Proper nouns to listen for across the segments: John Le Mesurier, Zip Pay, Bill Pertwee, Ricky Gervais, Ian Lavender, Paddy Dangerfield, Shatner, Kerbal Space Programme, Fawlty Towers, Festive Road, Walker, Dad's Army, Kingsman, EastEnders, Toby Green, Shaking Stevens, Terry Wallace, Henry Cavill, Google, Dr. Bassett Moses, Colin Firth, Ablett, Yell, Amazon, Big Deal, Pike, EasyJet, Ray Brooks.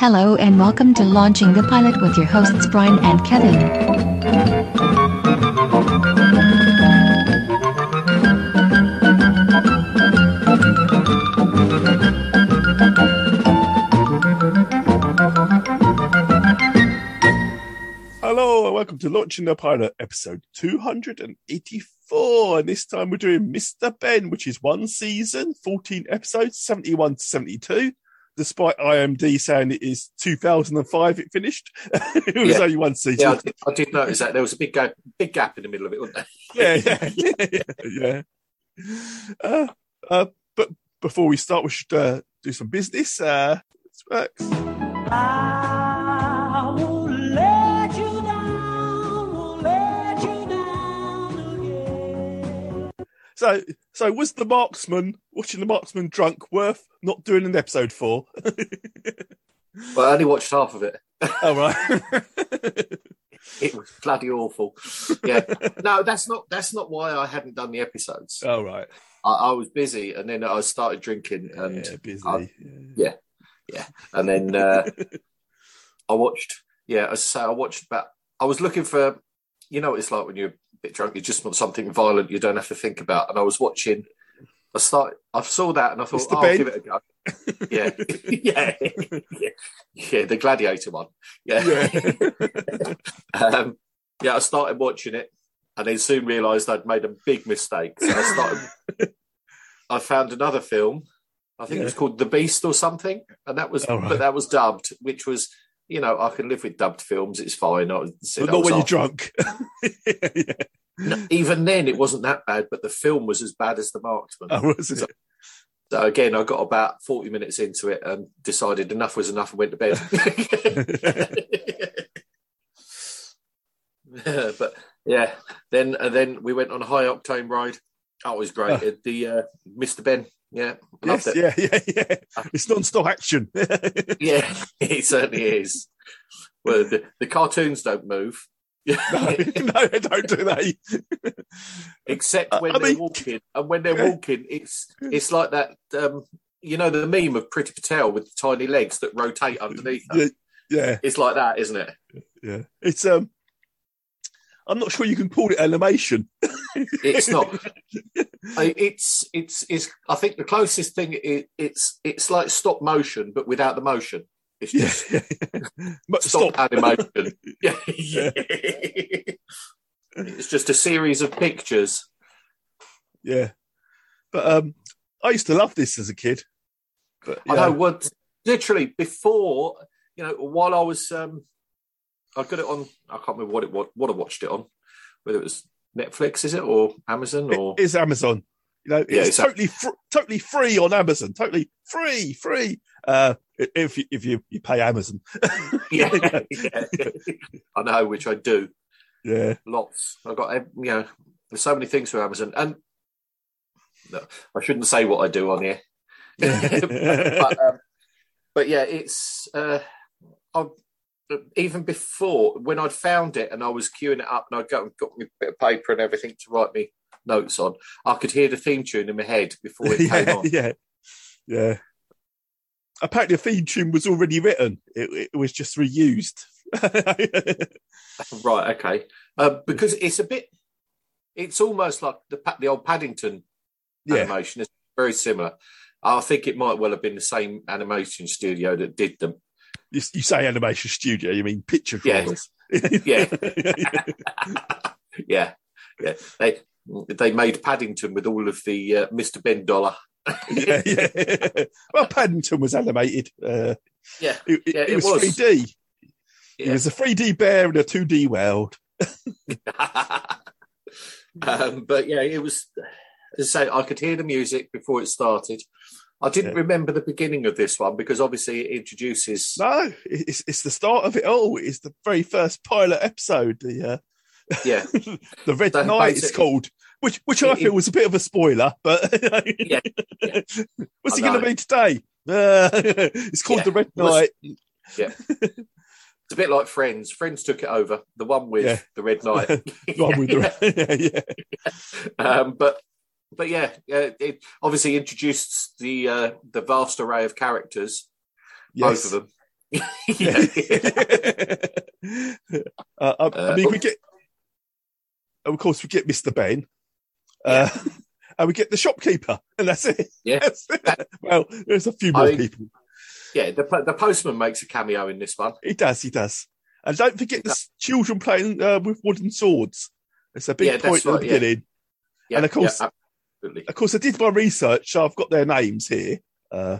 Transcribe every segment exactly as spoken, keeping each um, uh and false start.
Hello and welcome to Launching the Pilot with your hosts Brian and Kevin. Hello and welcome to Launching the Pilot, episode two hundred eighty-four. And this time we're doing Mister Ben, which is one season, fourteen episodes, seventy-one to seventy-two. Despite I M D saying it is two thousand five, it finished. It was yeah. only one season. Yeah, I did, I did notice that. There was a big gap, big gap in the middle of it, wasn't there? yeah, yeah, yeah, yeah. Uh, uh, but before we start, we should uh, do some business. Uh, this works. I won't let you down, won't let you down again. So, so was the marksman watching the marksman drunk worth not doing an episode for? Well, I only watched half of it. Oh, right. It was bloody awful. Yeah. No, that's not that's not why I hadn't done the episodes. Oh, right. I, I was busy, and then I started drinking. And yeah, busy. I, yeah. Yeah. And then uh, I watched, yeah, as I say, I watched about, I was looking for, you know what it's like when you're a bit drunk, you just want something violent you don't have to think about. And I was watching... I started, I saw that and I thought, oh, I'll give it a go. Yeah. yeah. yeah. Yeah. The Gladiator one. Yeah. Yeah. um, yeah. I started watching it and then soon realised I'd made a big mistake. So I started, I found another film. I think yeah. it was called The Beast or something. And that was, right. but that was dubbed, which was, you know, I can live with dubbed films. It's fine. I was, but not when you're drunk. yeah, yeah. No, even then, it wasn't that bad, but the film was as bad as The Marksman. Oh, was it? So, so again, I got about forty minutes into it and decided enough was enough and went to bed. But yeah, then and then we went on a high octane ride. That was great. Oh. The uh, Mister Ben, yeah, loved yes, it. Yeah, yeah, yeah. It's non-stop action. Yeah, it certainly is. Well, the, the cartoons don't move. no, no, don't do that. Except when I they're mean... walking, and when they're walking, it's it's like that. Um, you know the meme of Priti Patel with the tiny legs that rotate underneath her. Yeah, yeah, it's like that, isn't it? Yeah, it's. Um, I'm not sure you can call it animation. It's not. It's it's it's. I think the closest thing it, it's it's like stop motion, but without the motion. It's just yeah, yeah, yeah. stop, stop animation. yeah. Yeah. It's just a series of pictures. Yeah. But um, I used to love this as a kid. But, I know, know what, literally before, you know, while I was, um, I got it on, I can't remember what it what, what I watched it on, whether it was Netflix, is it, or Amazon? Or It is Amazon. You know, yeah, it's exactly. totally, fr- totally free on Amazon. Totally free, free. Uh, if you, if you, you pay Amazon, yeah, yeah, I know, which I do. Yeah, lots. I got you know, there's so many things for Amazon, and no, I shouldn't say what I do on here. Yeah. but, but, um, but yeah, it's uh, I even before when I'd found it and I was queuing it up, and I got got me a bit of paper and everything to write me notes on. I could hear the theme tune in my head before it yeah, came on. Yeah, yeah. Apparently, the theme tune was already written. It, it was just reused. Right, okay. Uh, because it's a bit... It's almost like the the old Paddington yeah. animation. It's very similar. I think it might well have been the same animation studio that did them. You, you say animation studio, you mean picture drawings. Yeah. Yeah. yeah. yeah. They they made Paddington with all of the uh, Mister Ben dollar. yeah, yeah. Well, Paddington was animated. Uh, yeah, it, it, yeah, it, it was, was three D. Yeah. It was a three D bear in a two D world. um, but yeah, it was. As I say, I could hear the music before it started. I didn't yeah. remember the beginning of this one because obviously it introduces. No, it's it's the start of it all. It's the very first pilot episode. The uh... yeah, the Red so Knight is called. Which, which I feel was a bit of a spoiler, but yeah, yeah. what's he going to be today? Uh, it's called yeah. The Red Knight. Yeah, it's a bit like Friends. Friends took it over. The one with yeah. the Red Knight. The one with the Red Knight. yeah, yeah. Um, but, but yeah, uh, it obviously introduced the uh, the vast array of characters, yes. both of them, uh, I, I mean, uh, we get, of course, we get Mister Ben, uh, yeah. and we get the shopkeeper, and that's it. Yeah. That's it. Well, there's a few more I, people. Yeah, the the postman makes a cameo in this one. He does, he does. And don't forget the children playing uh, with wooden swords. It's a big yeah, point at right, the beginning. Yeah. Yeah, and of course, yeah, absolutely. Of course, I did my research. So I've got their names here. Uh,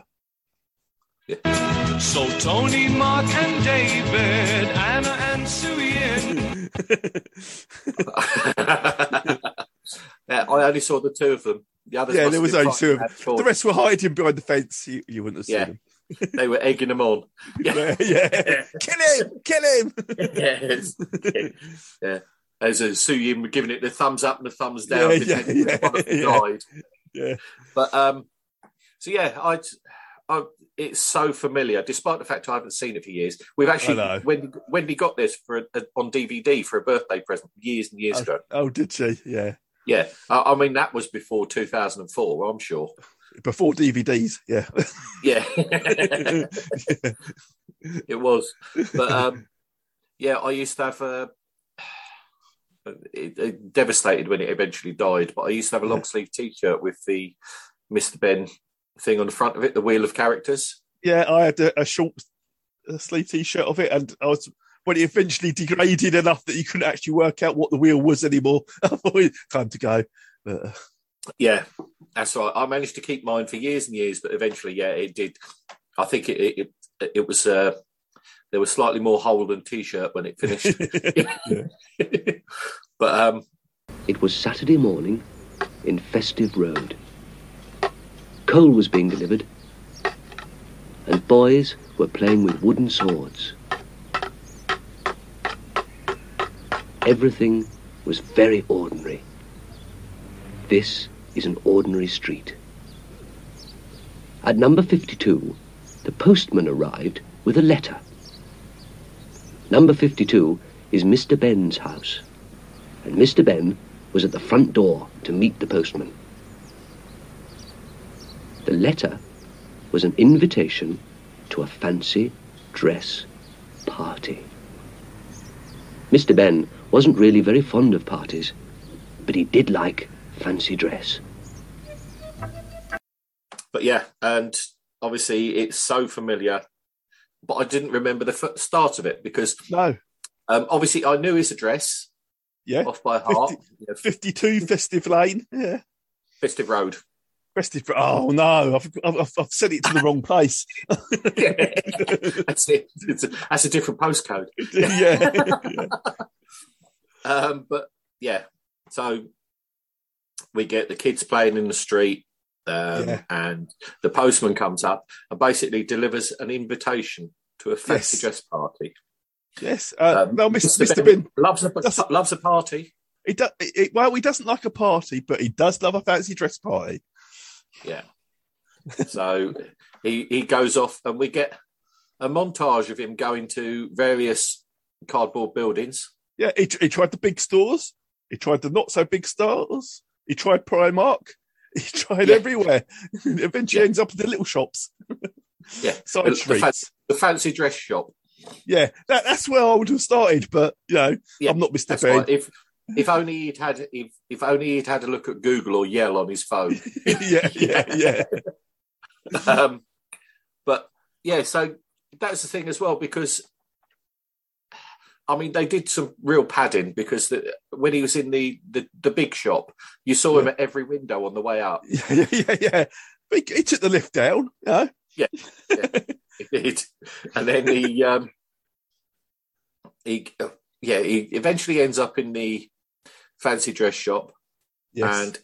yeah. So Tony, Mark, and David, Anna, and Sue Ian. Yeah, I only saw the two of them. The others yeah, there was only two of them. Four. The rest were hiding behind the fence. You, you wouldn't have seen yeah. them. They were egging them on. Yeah, yeah. Kill him! Kill him! Yes. Yeah. As a Sue Yin were giving it the thumbs up and the thumbs down. Yeah, yeah, yeah, one of them yeah. died. Yeah. But um, so yeah, I, I, it's so familiar, despite the fact I haven't seen it for years. We've actually when Wendy got this for a, on D V D for a birthday present years and years oh, ago. Oh, did she? Yeah. Yeah. I, I mean, that was before two thousand four. I'm sure. Before D V Ds, yeah, yeah, it was. But um, yeah, I used to have a. It, it devastated when it eventually died, but I used to have a long sleeve T-shirt with the Mister Ben thing on the front of it, the wheel of characters. Yeah, I had a, a short sleeve T-shirt of it, and I was when it eventually degraded enough that you couldn't actually work out what the wheel was anymore. Time to go. But, uh... Yeah, that's right. I managed to keep mine for years and years, but eventually, yeah, it did. I think it it, it, it was uh, there was slightly more hole than T-shirt when it finished. But um, it was Saturday morning in Festive Road. Coal was being delivered, and boys were playing with wooden swords. Everything was very ordinary. This is an ordinary street. At number fifty-two, the postman arrived with a letter. Number fifty-two is Mister Ben's house, and Mister Ben was at the front door to meet the postman. The letter was an invitation to a fancy dress party. Mister Ben wasn't really very fond of parties, but he did like fancy dress. But yeah, and obviously it's so familiar, but I didn't remember the f- start of it because no, um, obviously I knew his address, yeah, off by heart. fifty, fifty-two Festive Lane, yeah, Festive Road, Festive. Oh no, I've I've, I've sent it to the wrong place. Yeah, that's it. It's a, that's a different postcode. Yeah, yeah. Um, but yeah, so. We get the kids playing in the street, um, yeah. and the postman comes up and basically delivers an invitation to a fancy yes. dress party. Yes. Uh, um, no, Mister Mister Ben loves a, loves a party. He do, it, well, he doesn't like a party, but he does love a fancy dress party. Yeah. So he, he goes off and we get a montage of him going to various cardboard buildings. Yeah, he, he tried the big stores. He tried the not-so-big stores. He tried Primark. He tried yeah. everywhere. Eventually yeah. ends up in the little shops. Yeah. Side the, streets. The, fancy, the fancy dress shop. Yeah. That, that's where I would have started, but, you know, yeah. I'm not Mister Ben. Right. If, if only he'd had if, if only he'd had a look at Google or Yell on his phone. Yeah, yeah, yeah. um, but, yeah, so that's the thing as well, because, I mean, they did some real padding because the, when he was in the, the, the big shop, you saw yeah. him at every window on the way up. Yeah, yeah, yeah. He, he took the lift down. You know? Yeah, yeah, he did. And then he, um, he, uh, yeah, he eventually ends up in the fancy dress shop, yes. and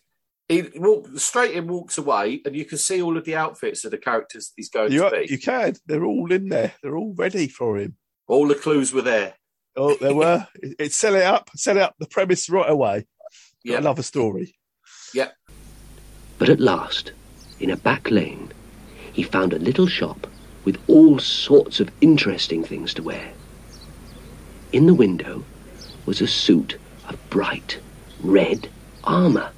he walks straight in, walks away, and you can see all of the outfits of the characters that he's going you, to be. You can. They're all in there. They're all ready for him. All the clues were there. Oh, there were. It set it up, set it up the premise right away. Yeah. I love a story. Yeah. But at last, in a back lane, he found a little shop with all sorts of interesting things to wear. In the window was a suit of bright red armour.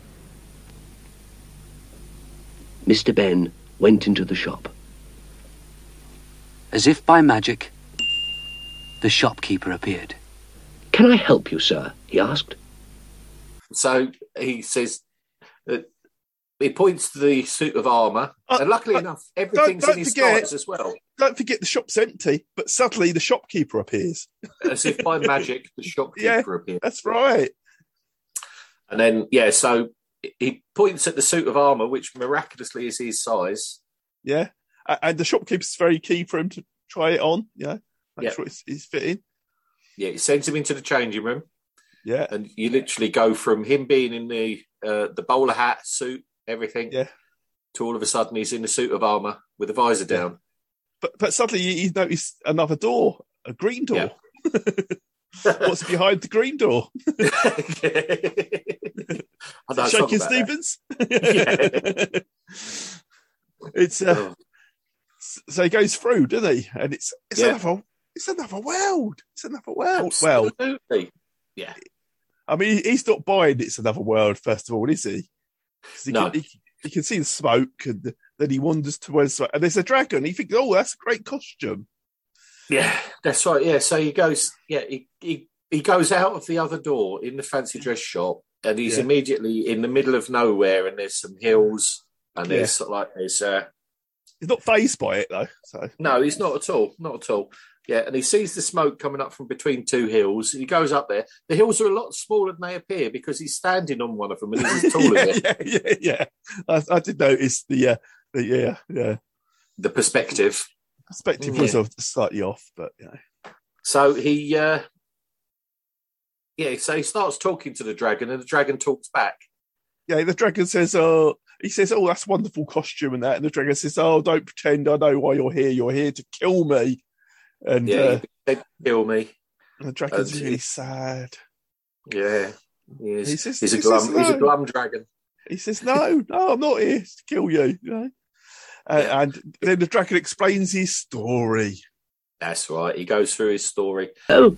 Mister Ben went into the shop. As if by magic, The shopkeeper appeared. Can I help you, sir? He asked. So he says that uh, he points to the suit of armour, uh, and luckily uh, enough, everything's don't, don't in his forget, size as well. Don't forget the shop's empty, but suddenly the shopkeeper appears. As if by magic, the shopkeeper yeah, appears. That's right. And then, yeah, so he points at the suit of armour, which miraculously is his size. Yeah, and the shopkeeper's very keen for him to try it on, yeah, make yeah. sure it's, it's fitting. Yeah, he sends him into the changing room. Yeah. And you literally go from him being in the uh, the bowler hat, suit, everything, yeah, to all of a sudden he's in a suit of armour with a visor yeah. down. But but suddenly you notice another door, a green door. Yeah. What's behind the green door? Is Shaking Stevens? It's uh, oh. So he goes through, doesn't he? And it's it's yeah. another it's another world. It's another world. Absolutely. Well, yeah. I mean, he's not buying it's another world, first of all, is he? He, no. can, he, he can see the smoke, and then he wanders towards, and there's a dragon. He thinks, oh, that's a great costume. Yeah, that's right. Yeah, so he goes, yeah, he, he, he goes out of the other door in the fancy dress shop, and he's yeah. immediately in the middle of nowhere, and there's some hills, and yeah. there's like, there's, uh, he's not fazed by it, though. So. No, he's not at all. Not at all. Yeah, and he sees the smoke coming up from between two hills. He goes up there. The hills are a lot smaller than they appear because he's standing on one of them and he's as tall as it. Yeah, yeah, yeah. I, I did notice the, uh, the, yeah, yeah. The perspective. Perspective was yeah. slightly off, but, you know. So he, uh, yeah, so he starts talking to the dragon, and the dragon talks back. Yeah, the dragon says, oh, he says, oh, that's a wonderful costume and that. And the dragon says, oh, don't pretend I know why you're here. You're here to kill me. And yeah, uh, they kill me. The dragon's and really he, sad. Yeah. He is. He says, he's, he a glum, says no. he's a glum dragon. He says, no, no, I'm not here to kill you. you know? and, yeah. and then the dragon explains his story. That's right. He goes through his story. Oh,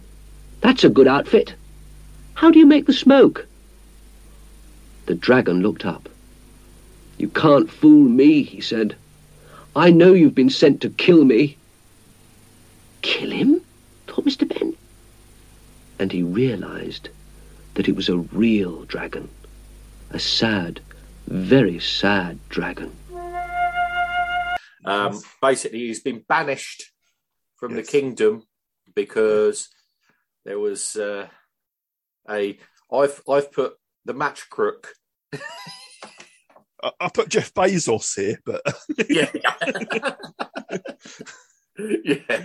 that's a good outfit. How do you make the smoke? The dragon looked up. You can't fool me, he said. I know you've been sent to kill me. Kill him? Thought Mister Ben. And he realised that it was a real dragon. A sad, very sad dragon. Um, basically, he's been banished from yes. the kingdom because there was uh, a... I've, I've put the match crook... I, I put Jeff Bezos here, but... yeah. Yeah,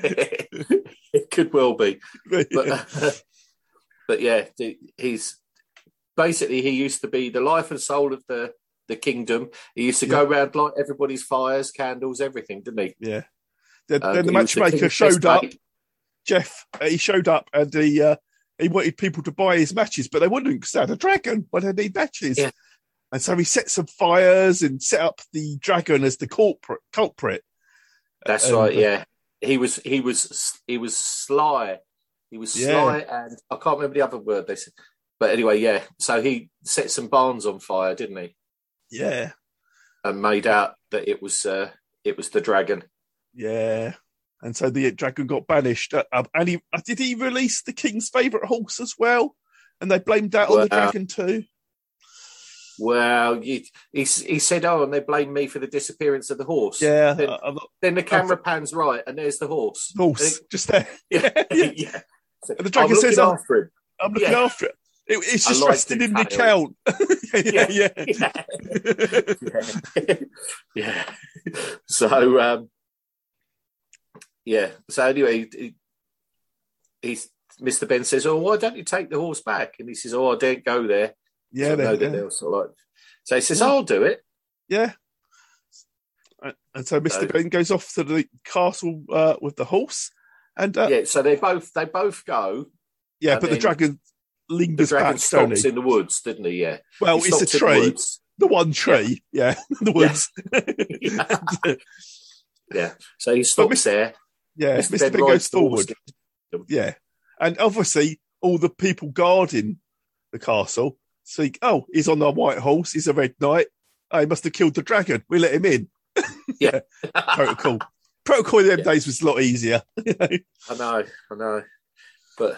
it could well be, but yeah. Uh, but yeah, he's basically he used to be the life and soul of the, the kingdom. He used to yeah. go around light everybody's fires, candles, everything, didn't he? Yeah. Then, um, then the matchmaker the showed up. Mate. Jeff, uh, he showed up, and he uh, he wanted people to buy his matches, but they wouldn't because they had a dragon. Why did they need matches? Yeah. And so he set some fires and set up the dragon as the culprit. culprit. That's um, right. Yeah. He was, he was, he was sly. He was yeah. sly, and I can't remember the other word they said. But anyway, yeah. So he set some barns on fire, didn't he? Yeah, and made out that it was, uh, it was the dragon. Yeah, and so the dragon got banished. Uh, and he uh, did he release the king's favourite horse as well? And they blamed that well, on the uh, dragon too. Well, you, he he said, "Oh, and they blame me for the disappearance of the horse." Yeah. Then, I, I, then the camera I, pans right, and there's the horse. Horse, it, just there. Yeah, yeah. yeah. And the dragon I'm says, "I'm looking after him. I'm looking yeah. after it. it. It's just like resting in the count." yeah, yeah, yeah. yeah. yeah. So, um, yeah. So anyway, he, he's Mister Ben says, "Oh, why don't you take the horse back?" And he says, "Oh, I don't go there." Yeah, so, they, yeah. Sort of like... so he says, yeah. I'll do it. Yeah. And so Mister So, Ben goes off to the castle uh, with the horse. And uh, yeah, so they both they both go. Yeah, but the dragon lingers the dragon back. Stops in the woods, didn't he? Yeah. Well, he it's a tree. The, the one tree. Yeah, yeah. the woods. Yeah. and, uh, yeah. So he stops Mister there. Yeah, Mister Ben, ben goes forward. Yeah. And obviously, all the people guarding the castle. So, oh, he's on the white horse. He's a red knight. Oh, he must have killed the dragon. We let him in. Yeah. Protocol. Protocol in them yeah. days was a lot easier. I know. I know. But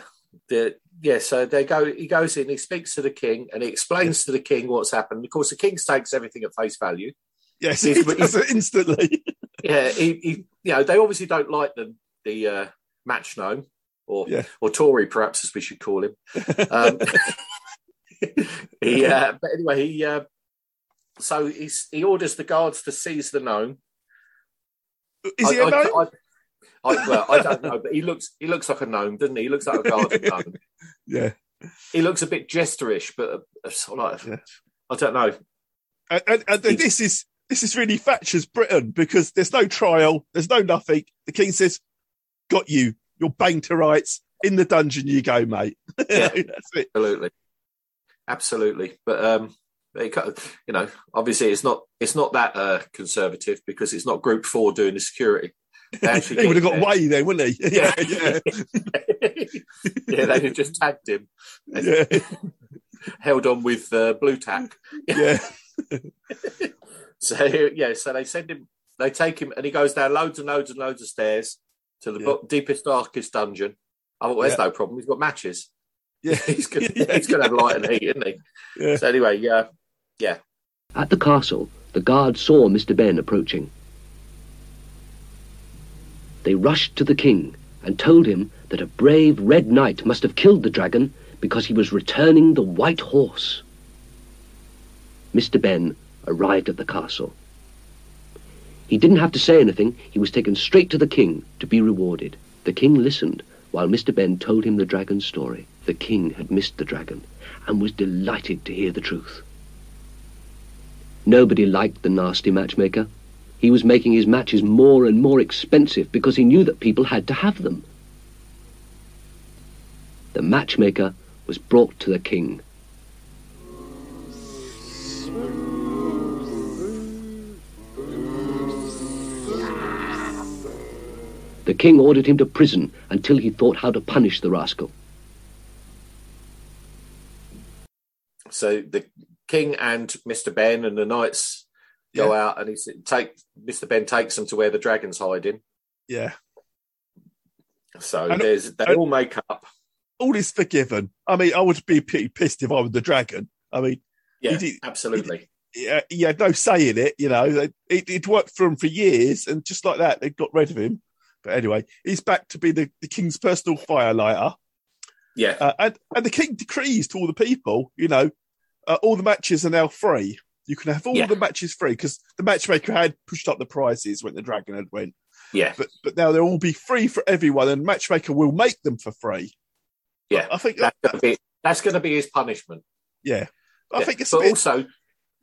the, yeah, so they go. He goes in, he speaks to the king, and he explains to the king what's happened. Of course, the king takes everything at face value. Yes, he does it instantly. Yeah, he, he, you know, they obviously don't like the the uh, match gnome, or yeah. or Tory, perhaps, as we should call him. Um, he, uh, but anyway, he uh, so he's, he orders the guards to seize the gnome. Is I, he a gnome? I, I, I, well, I don't know, but he looks he looks like a gnome, doesn't he? He looks like a garden gnome. Yeah, he looks a bit jesterish, but sort of like, yeah. I don't know. And, and, and he, this is this is really Thatcher's Britain, because there's no trial, there's no nothing. The king says, "Got you. You're banged to rights. In the dungeon you go, mate." Yeah, that's it. Absolutely, absolutely. But um, it, you know, obviously it's not it's not that uh, conservative, because it's not Group Four doing the security. He would have got way there, wouldn't he? Yeah, yeah. Yeah, they'd have just tagged him. Yeah. Held on with uh, blue tack. Yeah. So, yeah, so they send him, they take him, and he goes down loads and loads and loads of stairs to the yeah. bo- deepest, darkest dungeon. Oh, well, there's yeah. no problem. He's got matches. Yeah. He's going yeah. to have light and heat, isn't he? Yeah. So, anyway, yeah. yeah. At the castle, the guard saw Mister Ben approaching. They rushed to the king and told him that a brave red knight must have killed the dragon because he was returning the white horse. Mister Ben arrived at the castle. He didn't have to say anything. He was taken straight to the king to be rewarded. The king listened while Mister Ben told him the dragon's story. The king had missed the dragon and was delighted to hear the truth. Nobody liked the nasty matchmaker. He was making his matches more and more expensive because he knew that people had to have them. The matchmaker was brought to the king. The king ordered him to prison until he thought how to punish the rascal. So the king and Mister Ben and the knights go yeah. out, and he take Mister Ben takes them to where the dragon's hiding. Yeah. So and, there's they all make up. All is forgiven. I mean, I would be pretty pissed if I were the dragon. I mean, yeah, he did, absolutely. He, did, he, he had no say in it. You know, it, it worked for him for years, and just like that, they got rid of him. But anyway, he's back to be the, the king's personal firelighter. Yeah, uh, and and the king decrees to all the people, you know, uh, all the matches are now free. You can have all yeah. the matches free, because the matchmaker had pushed up the prices when the dragon had went. Yeah. But but now they'll all be free for everyone, and matchmaker will make them for free. Yeah. But I think that's, that, gonna be, that's gonna be his punishment. Yeah. I yeah. think it's but a bit, also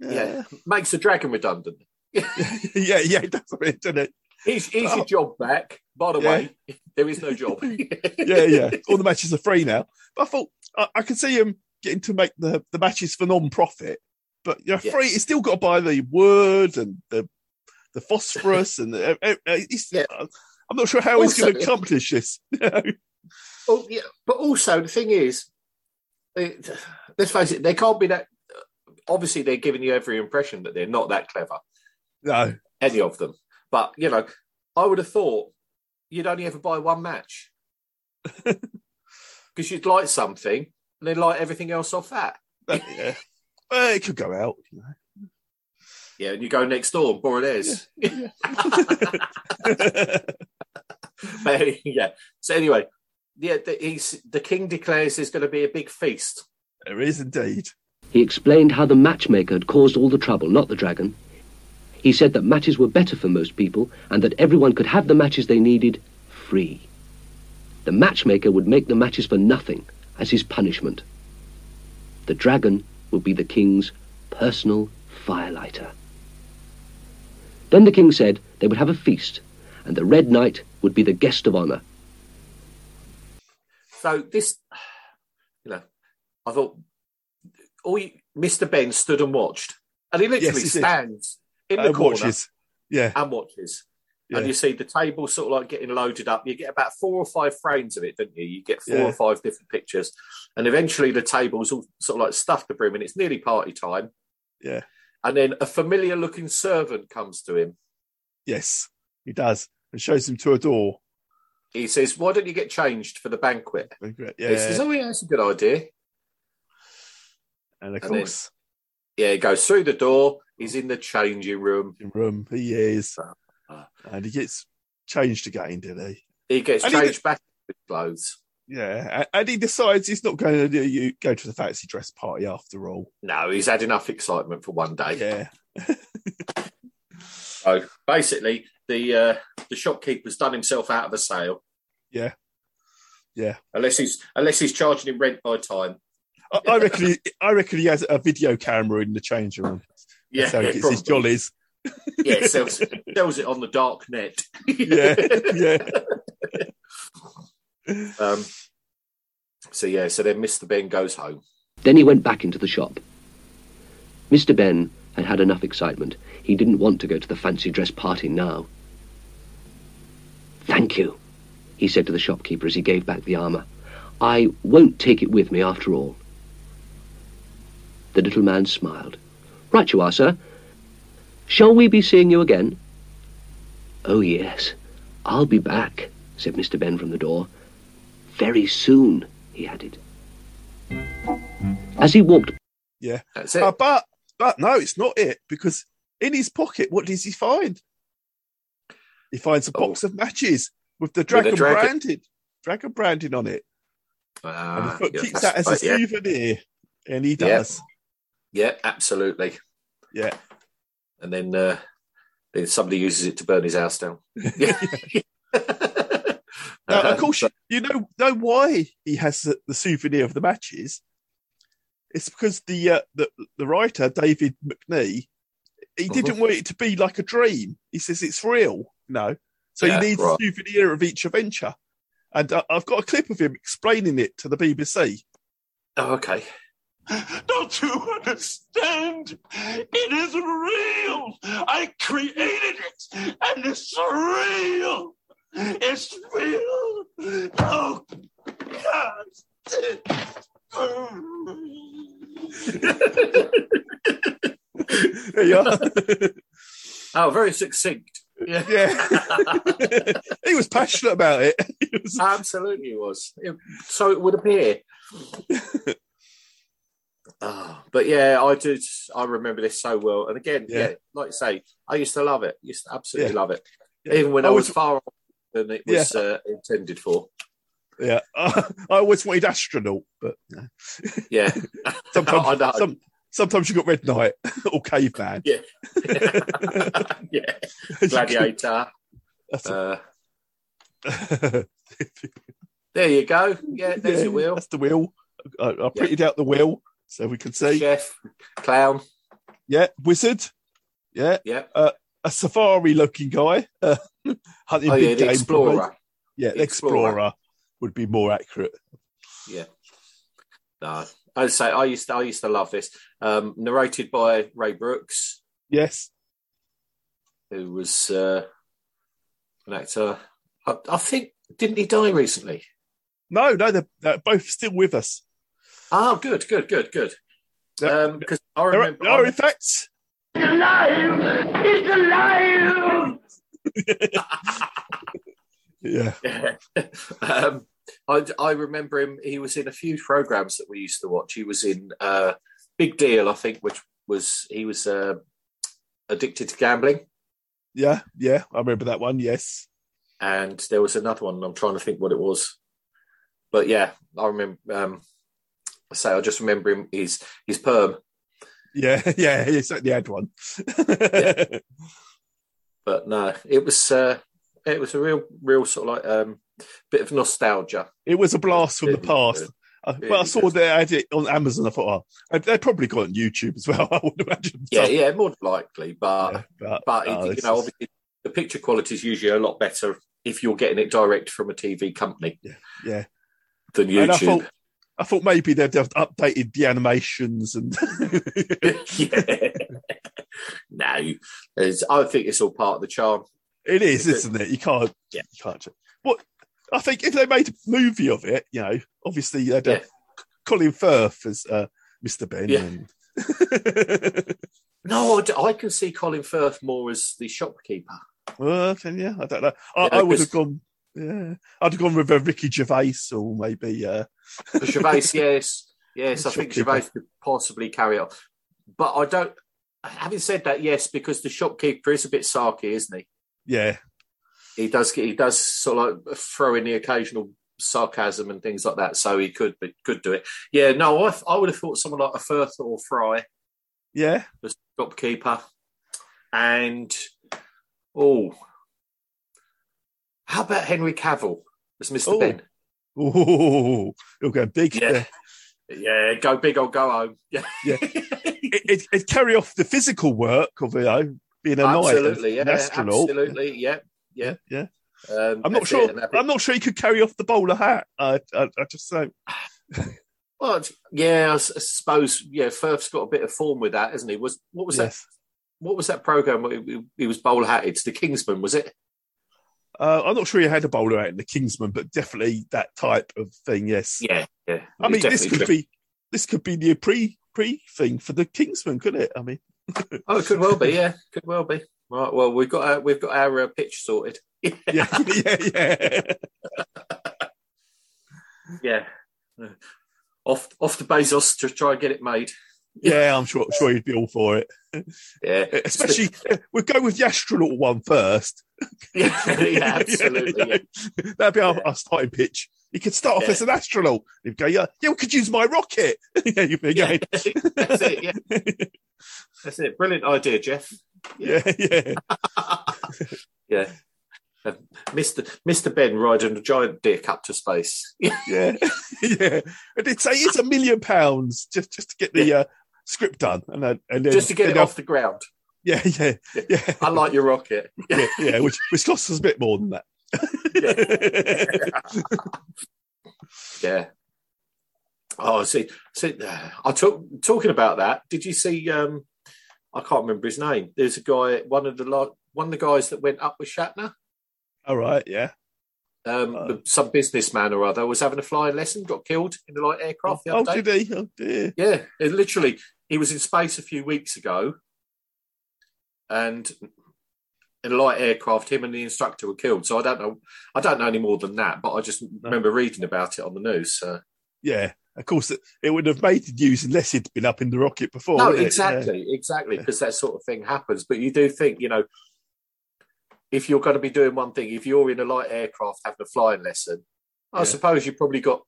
yeah. yeah makes the dragon redundant. yeah, yeah, yeah, it does a bit, doesn't it? He's he's oh. your job back. By the yeah. way, there is no job. yeah, yeah. All the matches are free now. But I thought I, I could see him getting to make the, the matches for non profit. But you know, yes. free, he's still got to buy the wood and the the phosphorus. and the, uh, uh, yeah. uh, I'm not sure how also, he's going to accomplish this. You know? Oh, yeah. But also, the thing is, it, let's face it, they can't be that... Obviously, they're giving you every impression that they're not that clever. No. Any of them. But, you know, I would have thought you'd only ever buy one match. Because you'd like something, and then like everything else off that. Yeah. Uh, it could go out, you know. Yeah, and you go next door, Borrelez. Yeah. But, yeah. So anyway, yeah, the, he's, the king declares there's going to be a big feast. There is indeed. He explained how the matchmaker had caused all the trouble, not the dragon. He said that matches were better for most people, and that everyone could have the matches they needed free. The matchmaker would make the matches for nothing as his punishment. The dragon would be the king's personal firelighter. Then the king said they would have a feast, and the Red Knight would be the guest of honour. So this, you know, I thought, all you, Mister Ben stood and watched, and he literally yes, he stands did. in the and corner watches. Yeah. and watches. Yeah. And you see the table sort of like getting loaded up. You get about four or five frames of it, don't you? You get four yeah. or five different pictures. And eventually the table's all sort of like stuffed to brim, and it's nearly party time. Yeah. And then a familiar looking servant comes to him. Yes, he does. And shows him to a door. He says, why don't you get changed for the banquet? banquet yeah. He says, oh, yeah, that's a good idea. And of and course. Then, yeah, he goes through the door. He's in the changing room. room. He is. And he gets changed again, didn't he? He gets and changed he gets... back into clothes. Yeah, and he decides he's not going to do, you go to the fancy dress party after all. No, he's had enough excitement for one day. Yeah. So basically, the uh, the shopkeeper's done himself out of a sale. Yeah, yeah. Unless he's unless he's charging him rent by time. I, I reckon he, I reckon he has a video camera in the change room. Yeah, so yeah, it's his jollies. Yeah, sells, sells it on the dark net. Yeah, yeah. Um, so yeah, so then Mister Ben goes home. Then he went back into the shop. Mister Ben had had enough excitement. He didn't want to go to the fancy dress party now. Thank you, he said to the shopkeeper as he gave back the armour. I won't take it with me after all. The little man smiled. Right you are, sir. Shall we be seeing you again? Oh yes, I'll be back, said Mister Ben from the door. Very soon, he added. As he walked... Yeah, that's it. Uh, but, but no, it's not it, because in his pocket, what does he find? He finds a oh. box of matches with the dragon, with the dragon. branded, dragon branding on it. Uh, and he keeps that as a yeah. souvenir, and he does. Yeah, yeah, absolutely. Yeah. And then, uh, then somebody uses it to burn his house down. Yeah. Now, of course, you know know why he has the, the souvenir of the matches. It's because the uh, the, the writer David McNee, he didn't mm-hmm. want it to be like a dream. He says it's real, you know. So yeah, he needs right. a souvenir of each adventure. And uh, I've got a clip of him explaining it to the B B C. Oh, okay. Don't you understand? It is real. I created it, and it's real. It's real. Oh, God. There you are. Oh, very succinct. Yeah. Yeah. He was passionate about it. He was... Absolutely, he was. So it would appear. Oh, but yeah, I did. I remember this so well. And again, yeah, yeah like you say, I used to love it. Used to absolutely yeah. love it. Yeah. Even when I, I was, was far off. Than it was yeah. uh, intended for. Yeah, uh, I always wanted astronaut, but no. yeah, sometimes I know. Some, sometimes you got Red Knight or Caveman. Yeah, yeah, Gladiator. That's uh, a... There you go. Yeah, there's yeah, your wheel. That's the wheel. I, I printed yeah. out the wheel so we can see. Chef, clown. Yeah, wizard. Yeah, yeah. Uh, a safari-looking guy. Uh, hunting oh, big yeah, the game explorer. Probably. Yeah, the explorer. explorer would be more accurate. Yeah. No, I say I used to, I used to love this. Um, narrated by Ray Brooks. Yes. Who was uh, an actor? I, I think didn't he die recently? No, no, they're, they're both still with us. Oh, good, good, good, good. Because um, I remember. No, in fact. He's alive! He's alive! Yeah. yeah. Um, I, I remember him. He was in a few programs that we used to watch. He was in uh, Big Deal, I think, which was he was uh, addicted to gambling. Yeah, yeah, I remember that one. Yes. And there was another one. I'm trying to think what it was, but yeah, I remember. Um, I say I just remember him. His his perm. Yeah, yeah, he certainly had one. Yeah. But no, it was uh, it was a real, real sort of like um, bit of nostalgia. It was a blast from the past. But really I saw good. They had it on Amazon. I thought, oh, they probably got it on YouTube as well. I would imagine. Yeah, so. yeah, more than likely. But yeah, but, but oh, it, you know, is... obviously, the picture quality is usually a lot better if you're getting it direct from a T V company. Yeah, yeah. Than YouTube. I thought maybe they'd have updated the animations and. Yeah. No, it's, I think it's all part of the charm. It is, it's isn't it? it? You can't. Yeah. You can't. What I think if they made a movie of it, you know, obviously they'd have yeah. Colin Firth as uh, Mister Ben. Yeah. And... no, I, I can see Colin Firth more as the shopkeeper. Well, can you? I don't know. I, yeah, I would have gone. Yeah, I'd go with uh, Ricky Gervais or maybe uh... Gervais. Yes, yes, I think Gervais could possibly carry on. But I don't. Having said that, yes, because the shopkeeper is a bit sarky, isn't he? Yeah, he does. He does sort of like throw in the occasional sarcasm and things like that. So he could could do it. Yeah, no, I I would have thought someone like a Firth or Fry. Yeah, the shopkeeper, and oh. How about Henry Cavill as Mister Ooh. Ben? Oh, he'll go big. Yeah. There. Yeah, go big or go home. Yeah, yeah. It, it, it carry off the physical work of, you know, being a absolutely, knight, yeah, an astronaut. Absolutely, yeah, yeah, yeah. Um, I'm not sure. It, I'm not sure he could carry off the bowler hat. I, I, I just don't. Well, yeah, I suppose. Yeah, Firth's got a bit of form with that, hasn't he? Was what was yes. that? What was that program? He, he was bowler hatted. It's the Kingsman, was it? Uh, I'm not sure he had a bowler out in the Kingsman, but definitely that type of thing. Yes. Yeah. Yeah. I mean, this could be this could be the pre pre thing for the Kingsman, couldn't it? I mean, oh, it could well be. Yeah, could well be. Right. Well, we've got our, we've got our uh, pitch sorted. Yeah. Yeah. Yeah. Yeah. Off off to Bezos to try and get it made. Yeah, I'm sure. Sure, you'd be all for it. Yeah, especially we'll go with the astronaut one first. Yeah, yeah, absolutely. Yeah, yeah. That'd be our, yeah. our starting pitch. You could start off yeah. as an astronaut. You'd go, yeah, yeah, we could use my rocket. Yeah, you'd be yeah. going. That's it. Yeah, that's it. Brilliant idea, Jeff. Yeah, yeah, yeah. Yeah. Uh, Mister Mister Ben riding a giant dick up to space. Yeah, yeah. And it's it's a million pounds just, just to get the yeah. uh, script done, and, uh, and then, just to get it off I'll... the ground. Yeah, yeah, yeah. I like your rocket. Yeah, yeah. Which which costs us a bit more than that. Yeah. Yeah. Oh, see, see. Uh, I talk talking about that. Did you see? Um, I can't remember his name. There's a guy. One of the one of the guys that went up with Shatner. All right, yeah. Um, uh, some businessman or other was having a flying lesson, got killed in a light aircraft. The oh, did he? Oh, dear. Yeah, it literally, he was in space a few weeks ago, and in a light aircraft, him and the instructor were killed. So I don't know, I don't know any more than that, but I just no. remember reading about it on the news. So. Yeah, of course, it, it wouldn't have made the news unless he'd been up in the rocket before. No, exactly, yeah. exactly, because yeah. that sort of thing happens. But you do think, you know, if you're going to be doing one thing, if you're in a light aircraft having a flying lesson, I yeah. suppose you've probably got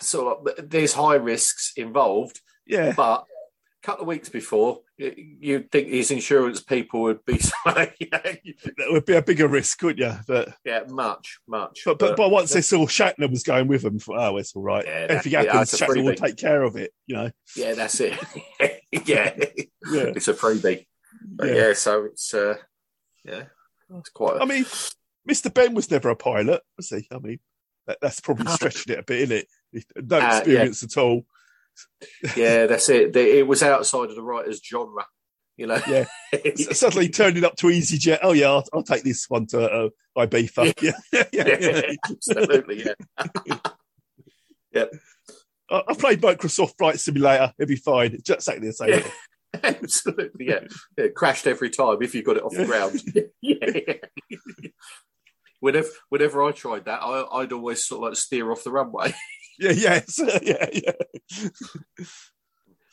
sort of there's high risks involved. Yeah. But a couple of weeks before, you'd think these insurance people would be saying that would be a bigger risk, wouldn't you? But yeah, much, much. But but, but, but once they saw Shatner was going with them, oh, it's all right. Yeah, Everything that, happens, yeah, Shatner will take care of it. You know. Yeah, that's it. yeah. yeah, it's a freebie. But yeah. yeah, so it's uh, yeah. That's quite. A... I mean, Mister Ben was never a pilot, was he? I mean, that, that's probably stretching it a bit, isn't it? No experience uh, yeah. at all. Yeah, that's it. They, it was outside of the writer's genre, you know. Yeah. Suddenly turning up to EasyJet. Oh yeah, I'll, I'll take this one to uh, Ibiza. Yeah, yeah, yeah, yeah, yeah. Absolutely. Yeah. Yep. I, I played Microsoft Flight Simulator. It'd be fine. Just exactly the same. Yeah. Absolutely, yeah. yeah. Crashed every time if you got it off the ground. yeah. Whenever, whenever I tried that, I, I'd always sort of like steer off the runway. yeah, yes, yeah, yeah.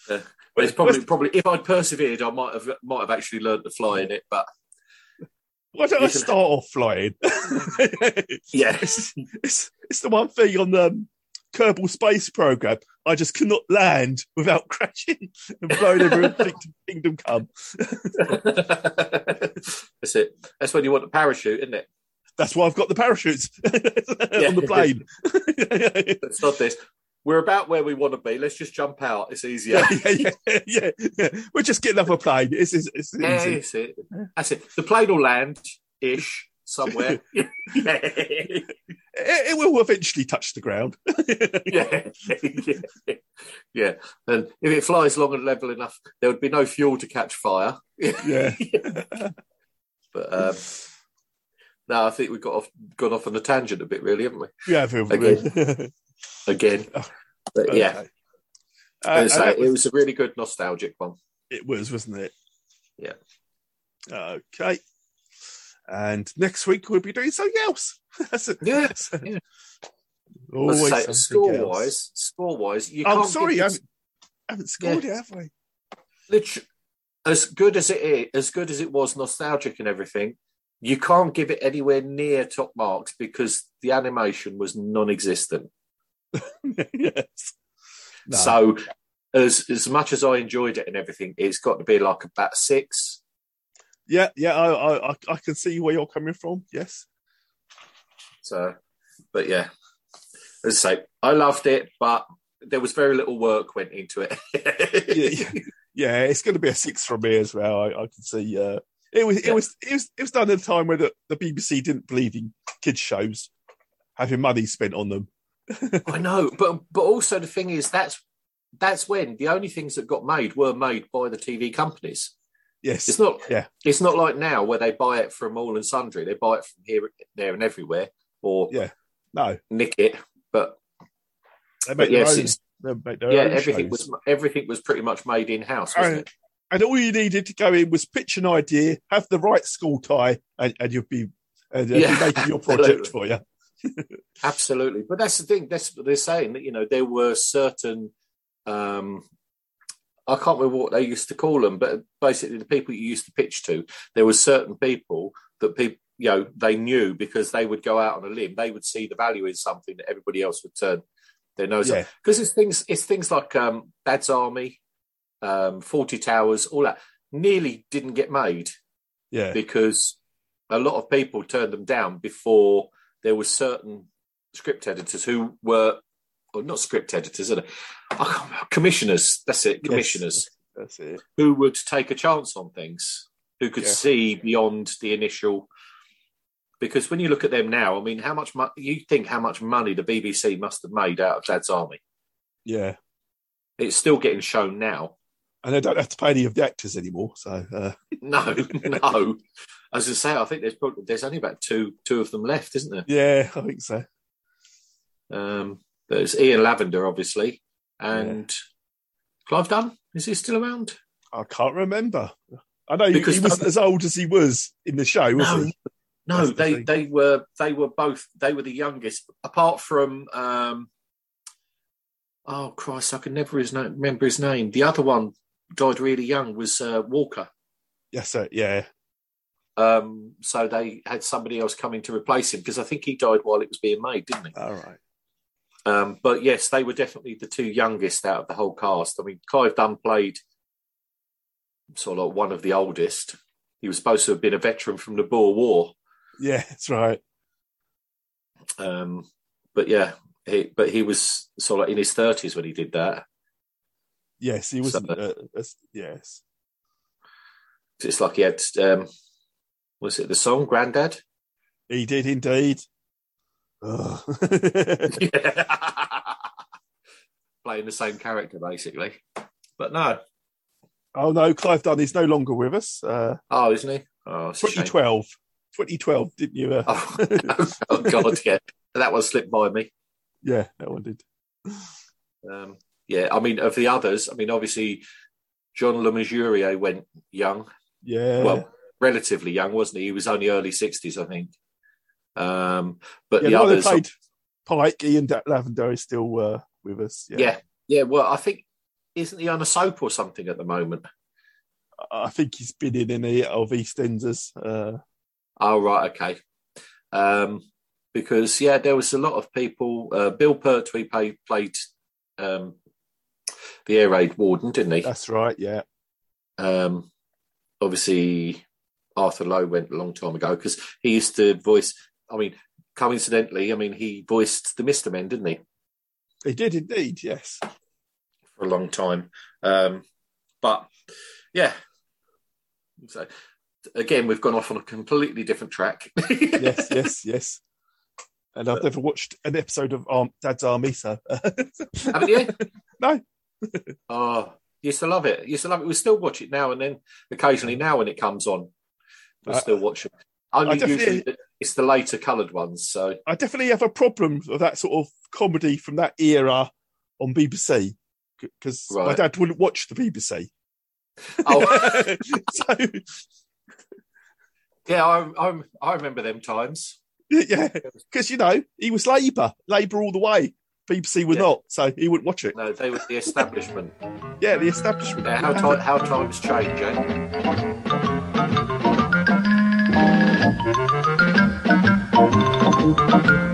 Uh, well, it's probably, probably if I'd persevered, I might have, might have actually learned to fly in it. But why don't I start can... off flying? yeah, it's, it's it's the one thing on the Kerbal Space Programme. I just cannot land without crashing and blowing everyone Kingdom Come. That's it. That's when you want the parachute, isn't it? That's why I've got the parachutes yeah. on the plane. It's not this. We're about where we want to be. Let's just jump out. It's easier. yeah, yeah, yeah, yeah. We're just getting off a plane. It's, it's, it's easy. Yeah, that's it. That's it. The plane will land-ish somewhere. yeah. it, it will eventually touch the ground. yeah. yeah, yeah, and if it flies long and level enough, there would be no fuel to catch fire. yeah, but um, no, I think we've got off, gone off on a tangent a bit, really, haven't we? Yeah, again, again, but okay. yeah. Uh, so it was, was a really good nostalgic one. It was, wasn't it? Yeah. Okay. And next week we'll be doing something else. That's a, yeah. That's a, yeah. Always say, score wise, score wise, you I'm can't sorry, I haven't, haven't scored yeah. it, have I? Literally, as good as it is, as good as it was, nostalgic and everything, you can't give it anywhere near top marks because the animation was non-existent. Yes. No. So, as as much as I enjoyed it and everything, it's got to be like about six. Yeah, yeah, I I I can see where you're coming from. Yes. So, but yeah, as I say, I loved it, but there was very little work went into it. yeah, yeah, yeah, it's going to be a six from me as well. I, I can see. Uh, it was, yeah. it was, it was, it was done at a time where the, the B B C didn't believe in kids shows having money spent on them. I know, but but also the thing is that's that's when the only things that got made were made by the T V companies. Yes, it's not. Yeah, it's not like now where they buy it from all and sundry. They buy it from here, there, and everywhere, or yeah, no, nick it. But they make but yes, own, it's, they make their yeah, own everything shows. was everything was pretty much made in house, wasn't and, it? And all you needed to go in was pitch an idea, have the right school tie, and and you'll be and uh, yeah, be making your project for you. Absolutely, but that's the thing. That's what they're saying. That you know there were certain, um, I can't remember what they used to call them, but basically the people you used to pitch to. There were certain people that people you know they knew because they would go out on a limb. They would see the value in something that everybody else would turn their nose yeah. at. Because it's things, it's things like um, Dad's Army, um, Fawlty Towers, all that nearly didn't get made. Yeah, because a lot of people turned them down before. There were certain script editors who were, or not script editors, are oh, commissioners. That's it, commissioners. Yes, that's it. Who would take a chance on things? Who could yeah. see beyond the initial? Because when you look at them now, I mean, how much mo- you think how much money the B B C must have made out of Dad's Army? Yeah, it's still getting shown now, and they don't have to pay any of the actors anymore. So uh... no, no. As I say, I think there's probably, there's only about two two of them left, isn't there? Yeah, I think so. Um, there's Ian Lavender, obviously, and yeah. Clive Dunn. Is he still around? I can't remember. I know because he wasn't Dunn, as old as he was in the show, was no, he? No, That's they the they were they were both they were the youngest, apart from um, oh Christ, I can never his name, remember his name. The other one died really young was uh, Walker. Yes, sir. Yeah. Um, so they had somebody else coming to replace him because I think he died while it was being made, didn't he? All right. Um, but yes, they were definitely the two youngest out of the whole cast. I mean, Clive Dunn played sort of like one of the oldest. He was supposed to have been a veteran from the Boer War. Yeah, that's right. Um, but yeah, he, but he was sort of like in his thirties when he did that. Yes, he wasn't. So, uh, uh, yes, it's like he had. Um, Was it the song, Grandad? He did indeed. Oh. yeah. Playing the same character, basically. But no. Oh, no, Clive Dunn is no longer with us. Uh, oh, isn't he? Oh, twenty twelve. twenty twelve, didn't you? Uh... oh, oh, God, yeah. That one slipped by me. Yeah, that one did. Um, yeah, I mean, of the others, I mean, obviously, John Le Mesurier went young. Yeah. Well, relatively young, wasn't he? He was only early sixties, I think. Um, but yeah, the others played Pike. Ian Lavender is still uh, with us. Yeah. yeah, yeah. Well, I think isn't he on a soap or something at the moment? I think he's been in any of EastEnders. Uh... Oh right, okay. Um, because yeah, there was a lot of people. Uh, Bill Pertwee played, played um, the air raid warden, didn't he? That's right. Yeah. Um, obviously. Arthur Lowe went a long time ago because he used to voice, I mean, coincidentally, I mean, he voiced the Mister Men, didn't he? He did indeed, yes. For a long time. Um, but, yeah. So, again, we've gone off on a completely different track. yes, yes, yes. And I've never watched an episode of um, Dad's Army, so. Haven't you? No. oh, you used to love it. You used to love it. We still watch it now and then, occasionally now when it comes on. We're still watching. Only usually it's the later coloured ones. So I definitely have a problem with that sort of comedy from that era on B B C because right. my dad wouldn't watch the B B C. Oh, so yeah, I, I I remember them times. Yeah, because, you know, he was Labour. Labour all the way. B B C were yeah. not, so he wouldn't watch it. No, they were the establishment. Yeah, the establishment. Yeah, how, t- how times change, eh?